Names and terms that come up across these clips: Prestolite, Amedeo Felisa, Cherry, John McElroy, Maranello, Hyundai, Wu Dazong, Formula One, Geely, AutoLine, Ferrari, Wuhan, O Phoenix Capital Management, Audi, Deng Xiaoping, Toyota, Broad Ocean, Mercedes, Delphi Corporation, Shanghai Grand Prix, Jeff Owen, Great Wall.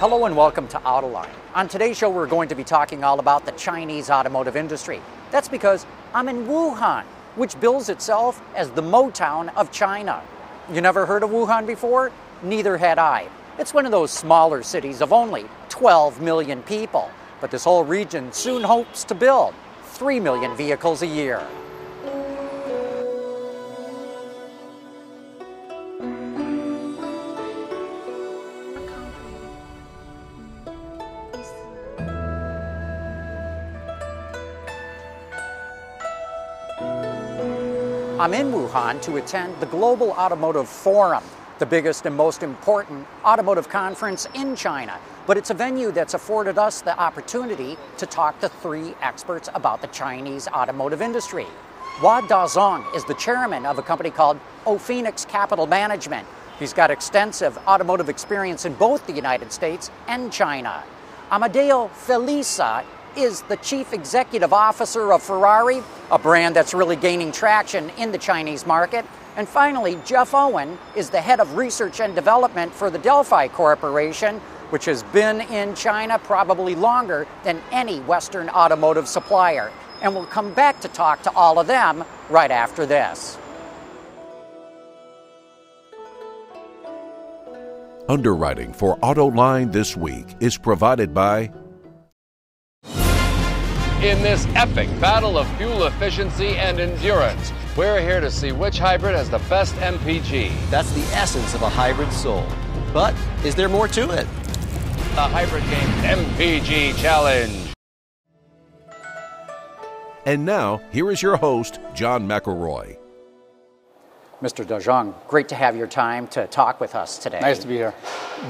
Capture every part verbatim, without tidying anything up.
Hello and welcome to AutoLine. On today's show, we're going to be talking all about the Chinese automotive industry. That's because I'm in Wuhan, which bills itself as the Motown of China. You never heard of Wuhan before? Neither had I. It's one of those smaller cities of only twelve million people, but this whole region soon hopes to build three million vehicles a year. I'm in Wuhan to attend the Global Automotive Forum, the biggest and most important automotive conference in China. But it's a venue that's afforded us the opportunity to talk to three experts about the Chinese automotive industry. Wu Dazong is the chairman of a company called O Phoenix Capital Management. He's got extensive automotive experience in both the United States and China. Amedeo Felisa is the chief executive officer of Ferrari, a brand that's really gaining traction in the Chinese market. And finally, Jeff Owen is the head of research and development for the Delphi Corporation, which has been in China probably longer than any Western automotive supplier. And we'll come back to talk to all of them right after this. Underwriting for AutoLine this week is provided by. In this epic battle of fuel efficiency and endurance, we're here to see which hybrid has the best M P G. That's the essence of a hybrid soul. But is there more to it? The hybrid game M P G Challenge. And now, here is your host, John McElroy. Mister Dazong, great to have your time to talk with us today. Nice to be here.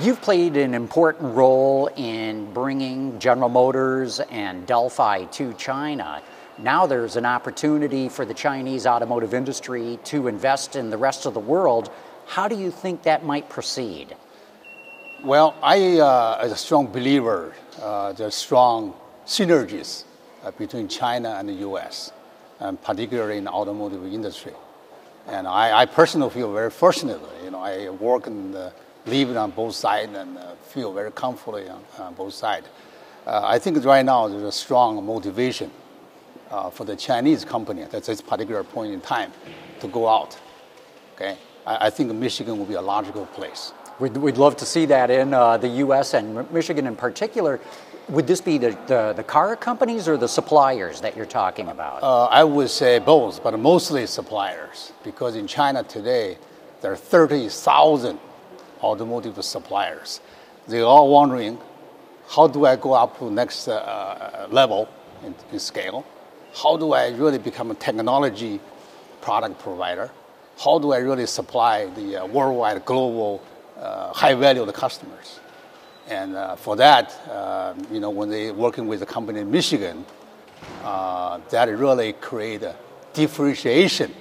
You've played an important role in bringing General Motors and Delphi to China. Now there's an opportunity for the Chinese automotive industry to invest in the rest of the world. How do you think that might proceed? Well, I uh, am a strong believer uh, there's strong synergies uh, between China and the U S, and particularly in the automotive industry. And I, I personally feel very fortunate. You know, I work and uh, live on both sides and uh, feel very comfortable on, on both sides. Uh, I think right now there's a strong motivation uh, for the Chinese company at this particular point in time to go out. Okay, I, I think Michigan will be a logical place. We'd, we'd love to see that in uh, the U S and Michigan in particular. Would this be the, the, the car companies or the suppliers that you're talking about? Uh, I would say both, but mostly suppliers. Because in China today, there are thirty thousand automotive suppliers. They're all wondering, how do I go up to the next uh, level in, in scale? How do I really become a technology product provider? How do I really supply the uh, worldwide, global, uh, high-value to customers? And uh, for that, uh, you know, when they're working with a company in Michigan, uh, that really create a differentiation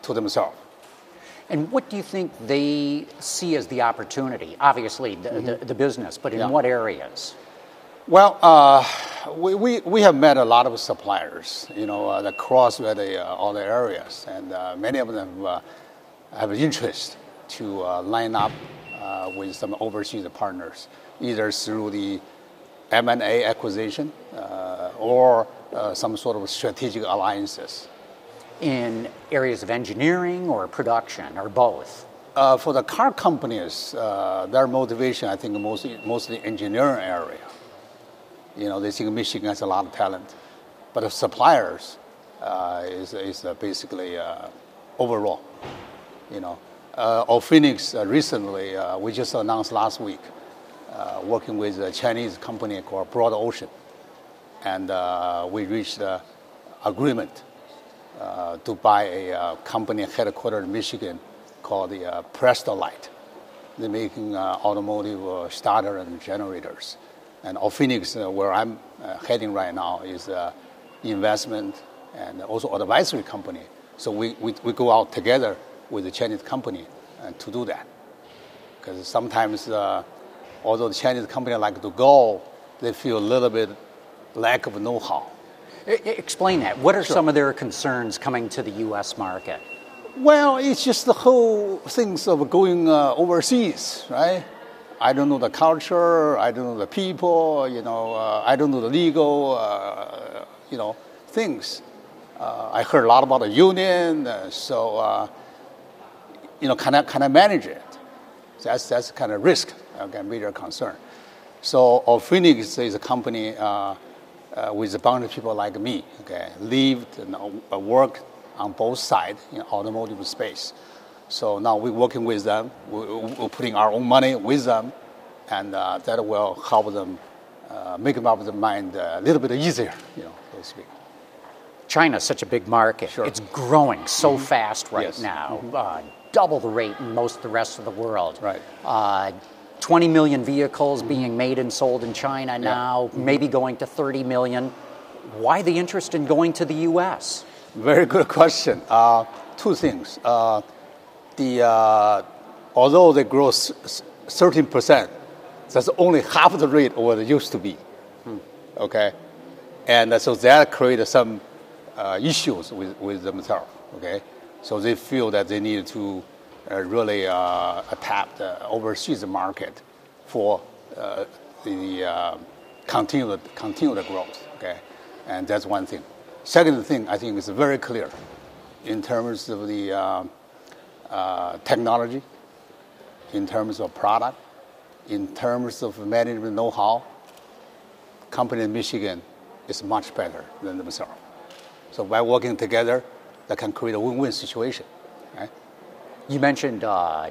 to themselves. And what do you think they see as the opportunity? Obviously, the, mm-hmm. the, the business, but in yeah. what areas? Well, uh, we, we, we have met a lot of suppliers, you know, uh, that cross the, uh, all the areas. And uh, many of them uh, have an interest to uh, line up Uh, with some overseas partners, either through the M and A acquisition uh, or uh, some sort of strategic alliances. In areas of engineering or production or both? Uh, for the car companies, uh, their motivation, I think, mostly, mostly engineering area. You know, they think Michigan has a lot of talent. But the suppliers uh, is, is uh, basically uh, overall, you know. Uh, O Phoenix uh, recently, uh, we just announced last week, uh, working with a Chinese company called Broad Ocean, and uh, we reached an agreement uh, to buy a uh, company headquartered in Michigan called the uh, Prestolite. They're making uh, automotive uh, starter and generators. And O Phoenix, uh, where I'm uh, heading right now, is uh, investment and also advisory company. So we, we, we go out together with the Chinese company uh, to do that. Because sometimes, uh, although the Chinese company like to go, they feel a little bit lack of know-how. Explain that. What are sure. some of their concerns coming to the U S market? Well, it's just the whole things of going uh, overseas, right? I don't know the culture, I don't know the people, you know, uh, I don't know the legal, uh, you know, things. Uh, I heard a lot about the union, uh, so, uh, you know, can I, can I manage it? That's, that's kind of risk, okay, major concern. So O Phoenix is a company uh, uh, with a bunch of people like me, okay, lived and uh, worked on both sides in automotive space. So now we're working with them, we're putting our own money with them, and uh, that will help them uh, make them up their mind a little bit easier, you know, so to speak. China is such a big market. Sure. It's growing so mm-hmm. fast right yes. now, mm-hmm. uh, double the rate in most of the rest of the world. Right. Uh, twenty million vehicles mm-hmm. being made and sold in China yeah. now, mm-hmm. maybe going to thirty million. Why the interest in going to the U S? Very good question. Uh, two things. Uh, the uh, although they grow thirteen percent, that's only half the rate of what it used to be. Hmm. Okay, and so that created some uh, issues with, with themselves. Okay, so they feel that they need to uh, really uh, tap the overseas market for uh, the uh, continued continued growth. Okay, and that's one thing. Second thing, I think, is very clear in terms of the uh, uh, technology, in terms of product, in terms of management know-how. Company in Michigan is much better than themselves. So by working together, that can create a win-win situation. Right? You mentioned uh,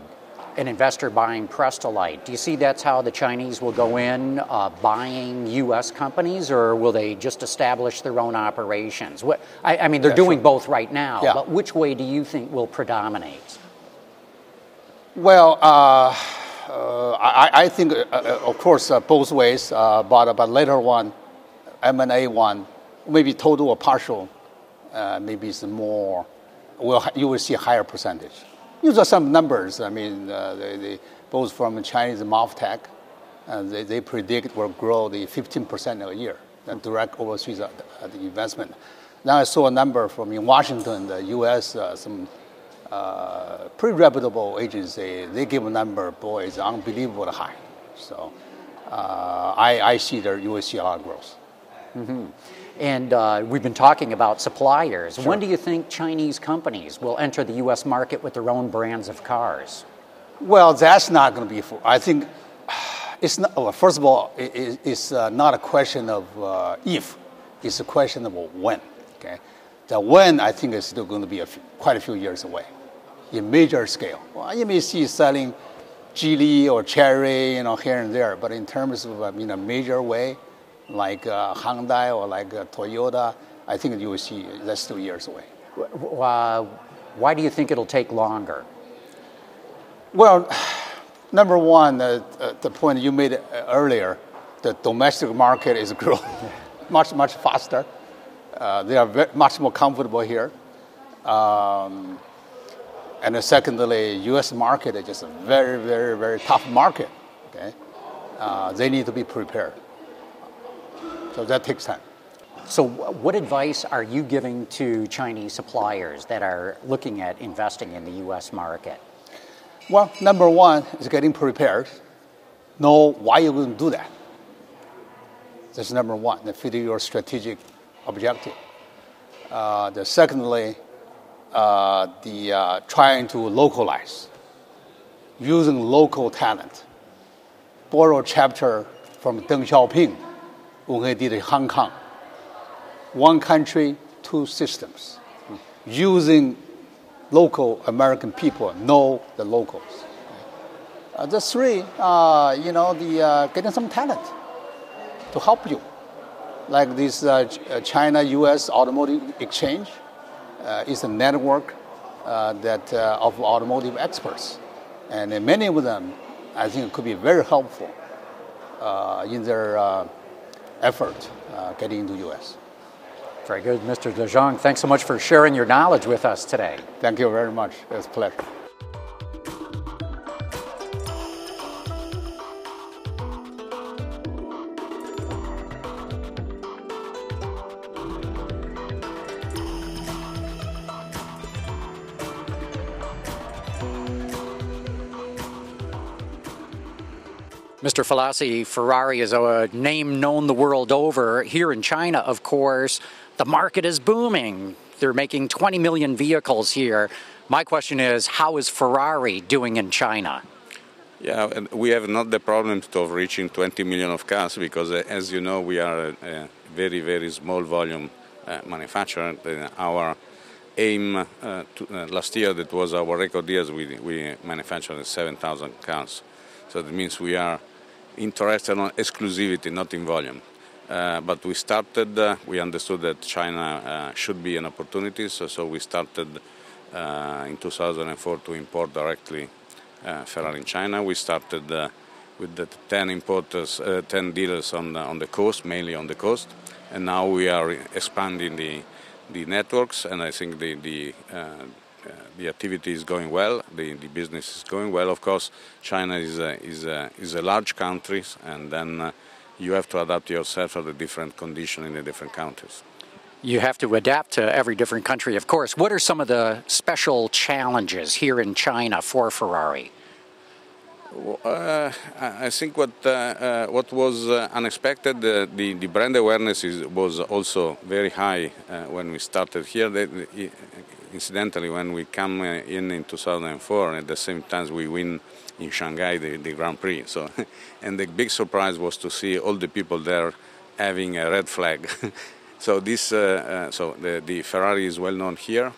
an investor buying Prestolite. Do you see that's how the Chinese will go in, uh, buying U S companies, or will they just establish their own operations? What, I, I mean, they're yeah, doing sure. both right now, yeah. but which way do you think will predominate? Well, uh, uh, I, I think, uh, of course, uh, both ways, uh, but, but later one, M and A one, maybe total or partial, uh, maybe it's more, well, you will see a higher percentage. These are some numbers. I mean, uh, they, they, both from Chinese MovTech, uh, they, they predict will grow the fifteen percent a year, the direct overseas uh, the investment. Now I saw a number from in Washington, the U S, uh, some uh, pretty reputable agency, they give a number, boy, it's unbelievably high. So uh, I, I see there you will see a lot of growth. Mm-hmm. And uh, we've been talking about suppliers. Sure. When do you think Chinese companies will enter the U S market with their own brands of cars? Well, that's not going to be, for, I think, it's not, well, first of all, it, it's uh, not a question of uh, if, it's a question of when, okay? The when, I think, is still going to be a few, quite a few years away, in major scale. Well, you may see selling Geely or Cherry, you know, here and there, but in terms of, I mean, a major way, like uh, Hyundai or like uh, Toyota, I think you will see that's two years away. Uh, why do you think it'll take longer? Well, number one, uh, uh, the point you made earlier, the domestic market is growing much, much faster. Uh, they are very, much more comfortable here. Um, and then secondly, U S market is just a very, very, very tough market. Okay, uh, they need to be prepared. So that takes time. So what advice are you giving to Chinese suppliers that are looking at investing in the U S market? Well, number one is getting prepared. Know why you're going to do that. That's number one, to fit your strategic objective. Uh, the secondly, uh, the uh, trying to localize, using local talent. Borrow chapter from Deng Xiaoping. When I did in Hong Kong, one country, two systems, using local American people, know the locals. Uh, the three, uh, you know, the uh, getting some talent to help you, like this uh, China U S automotive exchange uh, is a network uh, that uh, of automotive experts, and uh, many of them, I think, could be very helpful uh, in their. Uh, effort uh, getting into the U S. Very good, Mister Dazong. Thanks so much for sharing your knowledge with us today. Thank you very much. It's a pleasure. Mister Felisa, Ferrari is a name known the world over. Here in China, of course, the market is booming. They're making twenty million vehicles here. My question is, how is Ferrari doing in China? Yeah, and we have not the problem of reaching twenty million of cars because, uh, as you know, we are a, a very, very small volume uh, manufacturer. Our aim uh, to, uh, last year, that was our record year, we, we manufactured seven thousand cars. So that means we are interested in exclusivity, not in volume. Uh, but we started, uh, we understood that China uh, should be an opportunity, so, so we started uh, in two thousand four to import directly uh, Ferrari in China. We started uh, with the ten importers, uh, ten dealers on the, on the coast, mainly on the coast, and now we are expanding the, the networks, and I think the, the uh, Uh, the activity is going well, the, the business is going well. Of course, China is a, is a, is a large country, and then uh, you have to adapt yourself to the different conditions in the different countries. You have to adapt to every different country, of course. What are some of the special challenges here in China for Ferrari? Uh, I think what, uh, uh, what was uh, unexpected, uh, the, the brand awareness is, was also very high uh, when we started here. They, they, incidentally, when we come uh, in in two thousand four, at the same time we win in Shanghai the, the Grand Prix. So, and the big surprise was to see all the people there having a red flag. so this, uh, uh, so the, the Ferrari is well known here.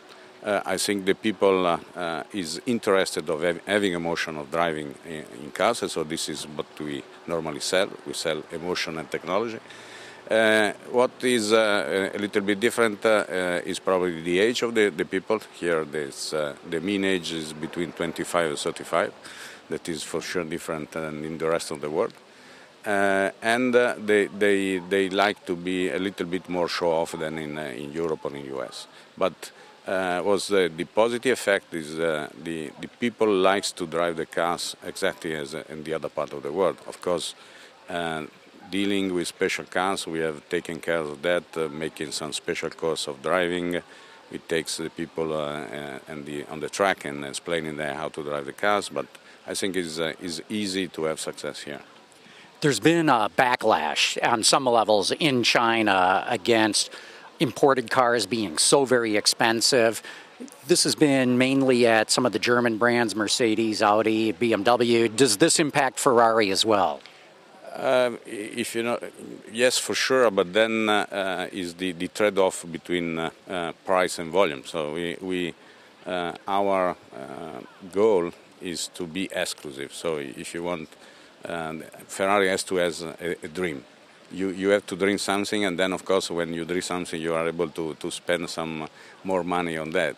Uh, I think the people uh, uh, is interested of hav having emotion of driving in, in cars, so this is what we normally sell. We sell emotion and technology. Uh, what is uh, a little bit different uh, uh, is probably the age of the, the people. Here, this, uh, the mean age is between twenty-five and thirty-five. That is for sure different than in the rest of the world. Uh, and uh, they, they, they like to be a little bit more show-off than in, uh, in Europe or in the U S. But uh, was uh, the positive effect is uh, the, the people likes to drive the cars exactly as in the other part of the world. Of course, uh, dealing with special cars, we have taken care of that, uh, making some special course of driving. It takes the people uh, and the, on the track and explaining them how to drive the cars, but I think it's, uh, it's easy to have success here. There's been a backlash on some levels in China against imported cars being so very expensive. This has been mainly at some of the German brands, Mercedes, Audi, B M W. Does this impact Ferrari as well? Uh, if you know, yes, for sure, but then uh, is the, the trade-off between uh, uh, price and volume. So we, we uh, our uh, goal is to be exclusive. So if you want, uh, Ferrari has to have a, a dream. You, you have to dream something, and then of course when you dream something, you are able to, to spend some more money on that.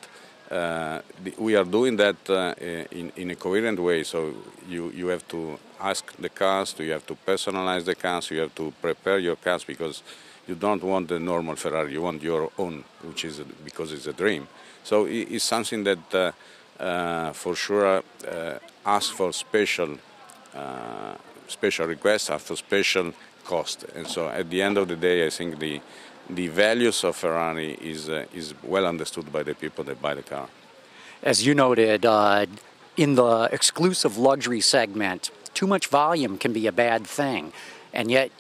Uh, we are doing that uh, in, in a coherent way, so you, you have to ask the cars, you have to personalize the cars, you have to prepare your cars, because you don't want the normal Ferrari, you want your own, which is because it's a dream. So it's something that uh, uh, for sure uh, asks for special, uh, special requests after special cost. And so at the end of the day, I think the The values of Ferrari is, uh, is well understood by the people that buy the car. As you noted, uh, in the exclusive luxury segment, too much volume can be a bad thing. And yet,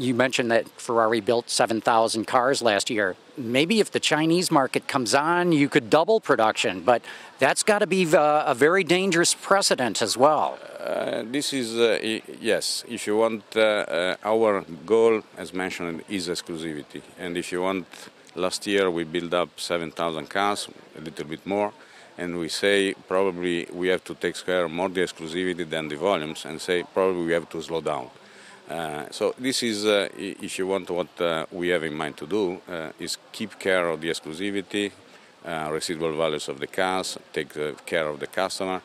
you mentioned that Ferrari built seven thousand cars last year. Maybe if the Chinese market comes on, you could double production, but that's got to be a very dangerous precedent as well. Uh, this is, uh, yes, if you want, uh, uh, our goal, as mentioned, is exclusivity. And if you want, last year we built up seven thousand cars, a little bit more, and we say probably we have to take care more the exclusivity than the volumes, and say probably we have to slow down. Uh, so this is, uh, if you want, what uh, we have in mind to do, uh, is keep care of the exclusivity, uh, residual values of the cars, take uh, care of the customer.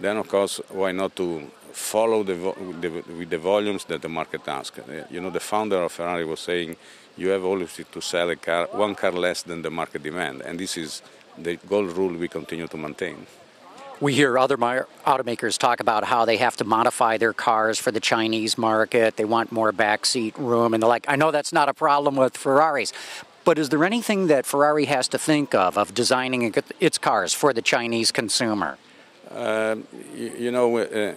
Then, of course, why not to follow the vo the, with the volumes that the market asks. Uh, you know, the founder of Ferrari was saying, you have always to sell a car, one car less than the market demand. And this is the gold rule we continue to maintain. We hear other automakers talk about how they have to modify their cars for the Chinese market. They want more backseat room. And they're like, I know that's not a problem with Ferraris. But is there anything that Ferrari has to think of, of designing its cars for the Chinese consumer? Uh, you, you know, uh,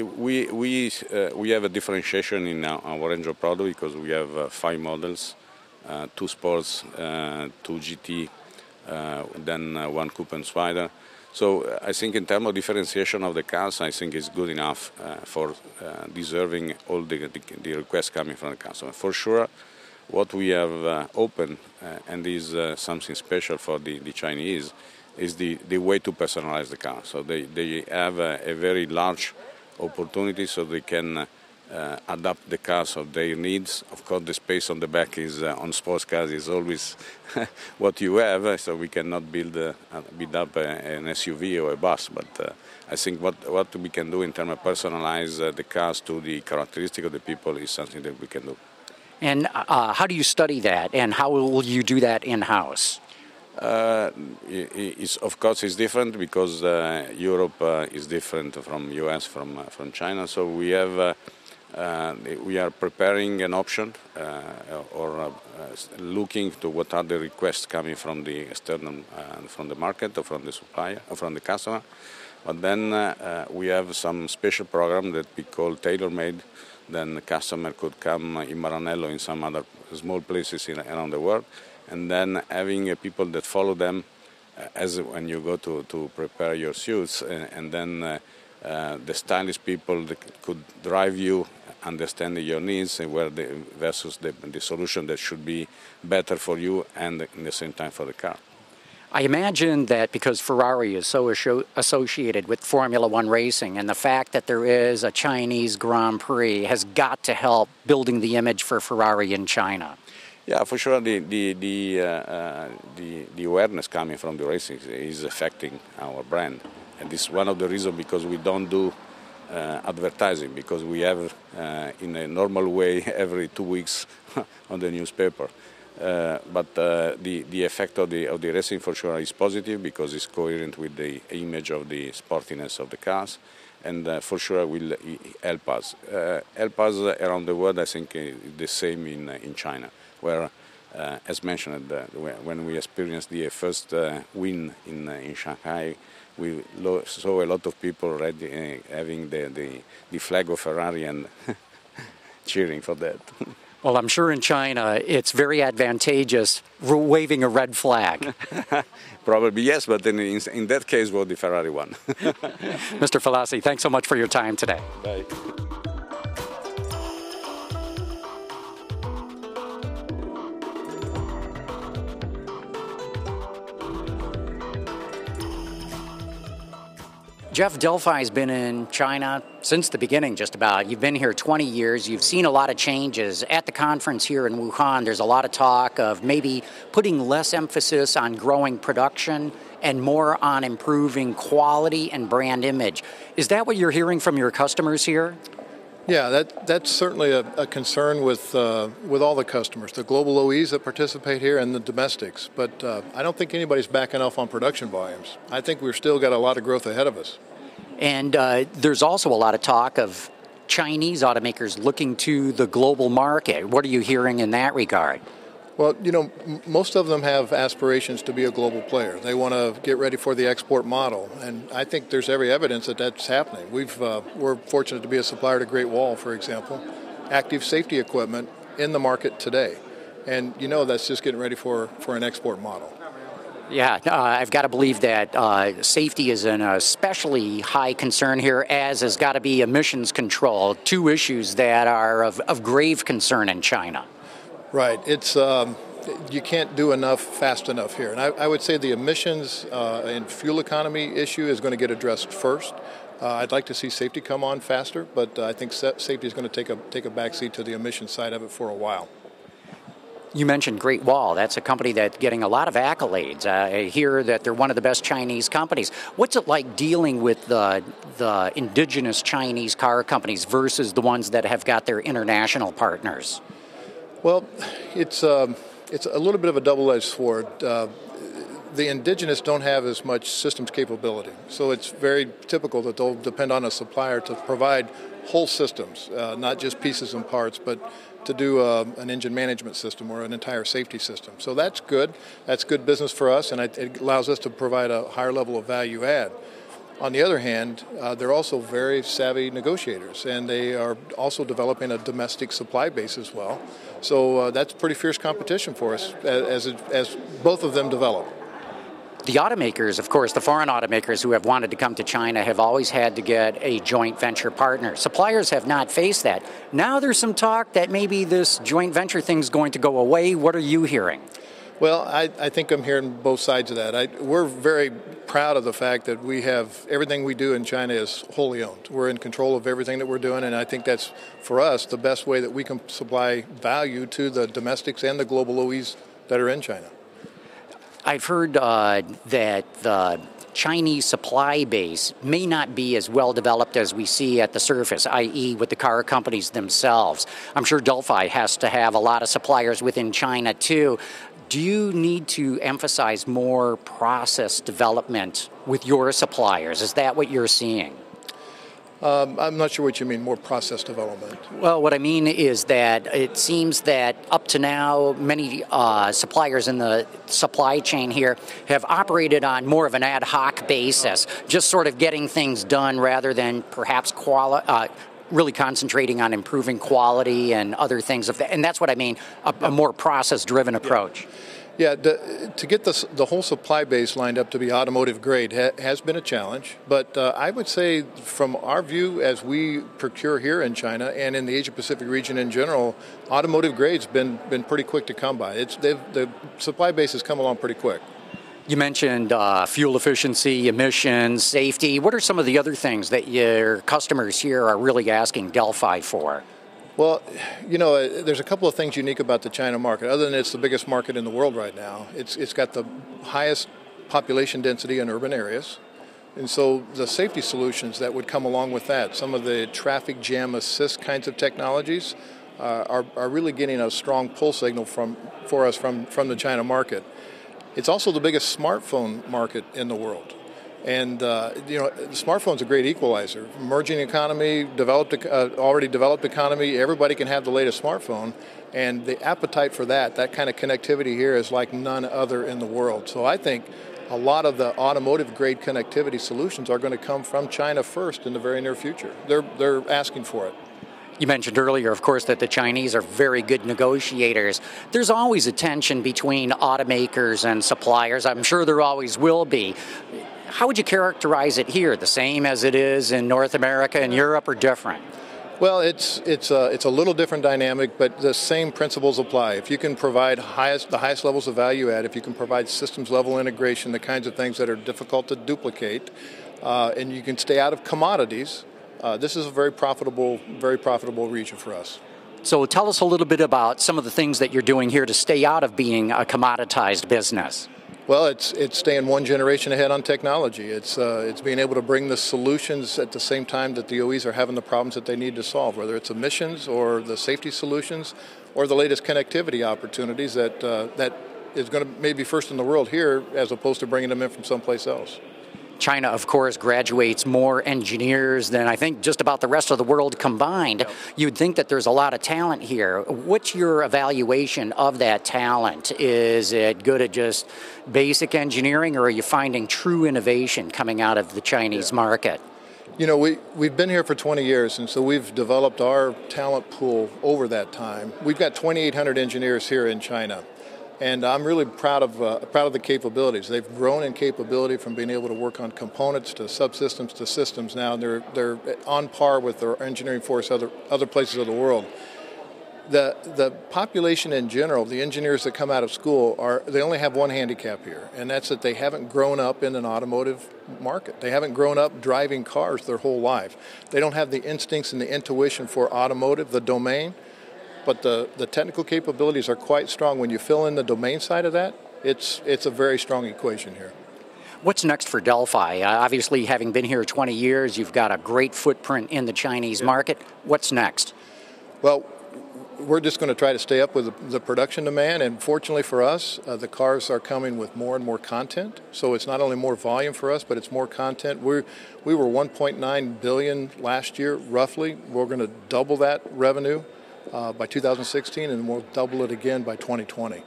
we we uh, we have a differentiation in our, our range of product because we have uh, five models, uh, two sports, uh, two G T, uh, then uh, one coupe and spider. So uh, I think in terms of differentiation of the cars, I think it's good enough uh, for uh, deserving all the, the the requests coming from the customer. For sure, what we have uh, open uh, and is uh, something special for the, the Chinese is the, the way to personalize the car. So they, they have a, a very large opportunity, so they can uh, adapt the cars of their needs. Of course, the space on the back is uh, on sports cars is always what you have, so we cannot build uh, build up a, an S U V or a bus. But uh, I think what, what we can do in terms of personalize uh, the cars to the characteristic of the people is something that we can do. And uh, how do you study that, and how will you do that in-house? Uh, it's, of course, it's different because uh, Europe uh, is different from U S, from uh, from China. So we have uh, uh, we are preparing an option uh, or uh, looking to what are the requests coming from the external, uh, from the market or from the supplier or from the customer. But then uh, uh, we have some special program that we call tailor-made. Then the customer could come in Maranello, in some other small places in, around the world, and then having uh, people that follow them uh, as when you go to, to prepare your suits, and, and then uh, uh, the stylish people that could drive you, understanding your needs and where the, versus the, the solution that should be better for you and in the same time for the car. I imagine that because Ferrari is so associated with Formula One racing, and the fact that there is a Chinese Grand Prix has got to help building the image for Ferrari in China. Yeah, for sure, the the the uh, the, the awareness coming from the racing is affecting our brand, and this is one of the reasons because we don't do uh, advertising, because we have uh, in a normal way every two weeks on the newspaper. Uh, but uh, the, the effect of the, of the racing for sure is positive because it's coherent with the image of the sportiness of the cars, and uh, for sure will help us. Uh, help us around the world, I think uh, the same in, in China, where, uh, as mentioned, uh, when we experienced the first uh, win in, uh, in Shanghai, we saw a lot of people already uh, having the, the, the flag of Ferrari and cheering for that. Well, I'm sure in China it's very advantageous waving a red flag. Probably yes, but in, in that case, well, the Ferrari won. Mister Felisa, thanks so much for your time today. Bye. Jeff, Delphi's been in China since the beginning, just about. You've been here twenty years. You've seen a lot of changes. At the conference here in Wuhan, there's a lot of talk of maybe putting less emphasis on growing production and more on improving quality and brand image. Is that what you're hearing from your customers here? Yeah, that, that's certainly a, a concern with, uh, with all the customers, the global O Es that participate here and the domestics. But uh, I don't think anybody's backing off on production volumes. I think we've still got a lot of growth ahead of us. And uh, there's also a lot of talk of Chinese automakers looking to the global market. What are you hearing in that regard? Well, you know, m most of them have aspirations to be a global player. They want to get ready for the export model, and I think there's every evidence that that's happening. We've, uh, we're fortunate to be a supplier to Great Wall, for example, active safety equipment in the market today. And you know that's just getting ready for, for an export model. Yeah, uh, I've got to believe that uh, safety is an especially high concern here, as has got to be emissions control, two issues that are of, of grave concern in China. Right. It's, um, you can't do enough fast enough here. And I, I would say the emissions uh, and fuel economy issue is going to get addressed first. Uh, I'd like to see safety come on faster, but uh, I think safety is going to take a, take a backseat to the emission side of it for a while. You mentioned Great Wall. That's a company that's getting a lot of accolades. I hear that they're one of the best Chinese companies. What's it like dealing with the, the indigenous Chinese car companies versus the ones that have got their international partners? Well, it's, um, it's a little bit of a double-edged sword. Uh, the indigenous don't have as much systems capability, so it's very typical that they'll depend on a supplier to provide whole systems, uh, not just pieces and parts, but to do uh, an engine management system or an entire safety system. So that's good. That's good business for us, and it allows us to provide a higher level of value add. On the other hand, uh, they're also very savvy negotiators, and they are also developing a domestic supply base as well. So uh, that's pretty fierce competition for us as, as, it, as both of them develop. The automakers, of course, the foreign automakers who have wanted to come to China have always had to get a joint venture partner. Suppliers have not faced that. Now there's some talk that maybe this joint venture thing's going to go away. What are you hearing? Well, I, I think I'm hearing both sides of that. I, we're very proud of the fact that we have everything we do in China is wholly owned. We're in control of everything that we're doing, and I think that's, for us, the best way that we can supply value to the domestics and the global O Es that are in China. I've heard uh, that the Chinese supply base may not be as well developed as we see at the surface, that is with the car companies themselves. I'm sure Delphi has to have a lot of suppliers within China too. Do you need to emphasize more process development with your suppliers? Is that what you're seeing? Um, I'm not sure what you mean, more process development. Well, what I mean is that it seems that up to now, many uh, suppliers in the supply chain here have operated on more of an ad hoc basis, just sort of getting things done rather than perhaps quali- uh, really concentrating on improving quality and other things. Of that. And that's what I mean, a, a more process-driven approach. Yeah. Yeah, to, to get the, the whole supply base lined up to be automotive grade ha, has been a challenge, but uh, I would say from our view as we procure here in China and in the Asia-Pacific region in general, automotive grade's been, been pretty quick to come by. It's, the supply base has come along pretty quick. You mentioned uh, fuel efficiency, emissions, safety. What are some of the other things that your customers here are really asking Delphi for? Well, you know, there's a couple of things unique about the China market. Other than it's the biggest market in the world right now, it's it's got the highest population density in urban areas. And so the safety solutions that would come along with that, some of the traffic jam assist kinds of technologies, uh, are, are really getting a strong pull signal from for us from, from the China market. It's also the biggest smartphone market in the world. And, uh, you know, the smartphone's a great equalizer. Emerging economy, developed, uh, already developed economy, everybody can have the latest smartphone. And the appetite for that, that kind of connectivity here is like none other in the world. So I think a lot of the automotive-grade connectivity solutions are going to come from China first in the very near future. They're, they're asking for it. You mentioned earlier, of course, that the Chinese are very good negotiators. There's always a tension between automakers and suppliers. I'm sure there always will be. How would you characterize it here? The same as it is in North America and Europe, or different? Well, it's it's a, it's a little different dynamic, but the same principles apply. If you can provide highest the highest levels of value add, if you can provide systems level integration, the kinds of things that are difficult to duplicate, uh, and you can stay out of commodities, uh, this is a very profitable, very profitable region for us. So tell us a little bit about some of the things that you're doing here to stay out of being a commoditized business. Well, it's it's staying one generation ahead on technology. It's uh, it's being able to bring the solutions at the same time that the O Es are having the problems that they need to solve, whether it's emissions or the safety solutions or the latest connectivity opportunities that uh, that is going to maybe first in the world here as opposed to bringing them in from someplace else. China, of course, graduates more engineers than I think just about the rest of the world combined. You'd think that there's a lot of talent here. What's your evaluation of that talent? Is it good at just basic engineering, or are you finding true innovation coming out of the Chinese yeah. market? You know, we, we've been here for twenty years, and so we've developed our talent pool over that time. We've got twenty-eight hundred engineers here in China. And I'm really proud of uh, proud of the capabilities. They've grown in capability from being able to work on components to subsystems to systems now, and they're they're on par with their engineering force other other places of the world. The the population in general, the engineers that come out of school are they only have one handicap here, and that's that they haven't grown up in an automotive market. They haven't grown up driving cars their whole life. They don't have the instincts and the intuition for automotive, the domain. But the, the technical capabilities are quite strong. When you fill in the domain side of that, it's it's a very strong equation here. What's next for Delphi? Uh, obviously, having been here twenty years, you've got a great footprint in the Chinese yeah. market. What's next? Well, we're just going to try to stay up with the, the production demand. And fortunately for us, uh, the cars are coming with more and more content. So it's not only more volume for us, but it's more content. We're, we were one point nine billion dollars last year, roughly. We're going to double that revenue. Uh, by two thousand sixteen, and we'll double it again by twenty twenty.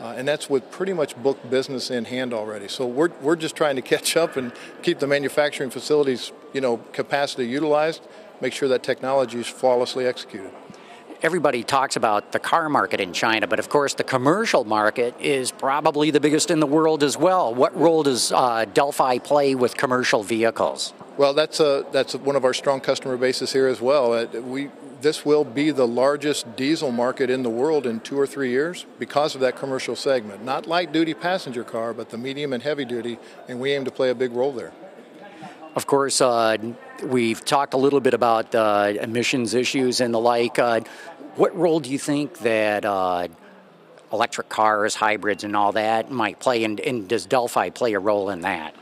Uh, and that's with pretty much booked business in hand already. So we're, we're just trying to catch up and keep the manufacturing facilities, you know, capacity utilized, make sure that technology is flawlessly executed. Everybody talks about the car market in China, but of course the commercial market is probably the biggest in the world as well. What role does uh, Delphi play with commercial vehicles? Well, that's a, that's one of our strong customer bases here as well. Uh, we, this will be the largest diesel market in the world in two or three years because of that commercial segment. Not light-duty passenger car, but the medium and heavy-duty, and we aim to play a big role there. Of course, uh, we've talked a little bit about uh, emissions issues and the like. Uh, what role do you think that uh, electric cars, hybrids, and all that might play, and, and does Delphi play a role in that?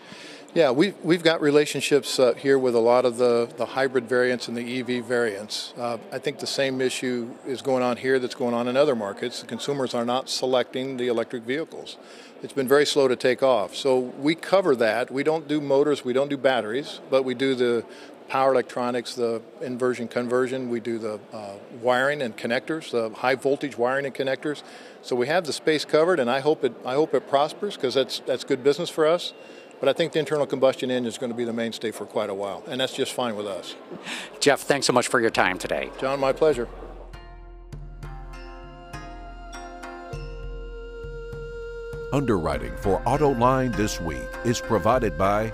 Yeah, we've, we've got relationships uh, here with a lot of the, the hybrid variants and the E V variants. Uh, I think the same issue is going on here that's going on in other markets. The consumers are not selecting the electric vehicles. It's been very slow to take off. So we cover that. We don't do motors, we don't do batteries, but we do the power electronics, the inversion conversion. We do the uh, wiring and connectors, the high voltage wiring and connectors. So we have the space covered, and I hope it, I hope it prospers, because that's, that's good business for us. But I think the internal combustion engine is going to be the mainstay for quite a while, and that's just fine with us. Jeff, thanks so much for your time today. John, my pleasure. Underwriting for AutoLine this week is provided by...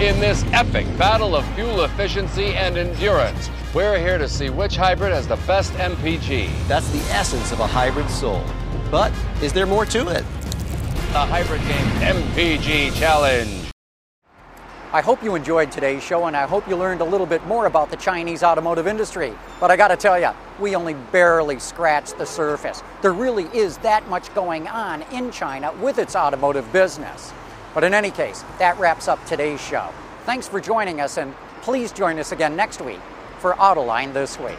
In this epic battle of fuel efficiency and endurance, we're here to see which hybrid has the best M P G. That's the essence of a hybrid soul. But is there more to it? The Hybrid Game M P G Challenge. I hope you enjoyed today's show, and I hope you learned a little bit more about the Chinese automotive industry. But I gotta tell you, we only barely scratched the surface. There really is that much going on in China with its automotive business. But in any case, that wraps up today's show. Thanks for joining us, and please join us again next week for AutoLine This Week.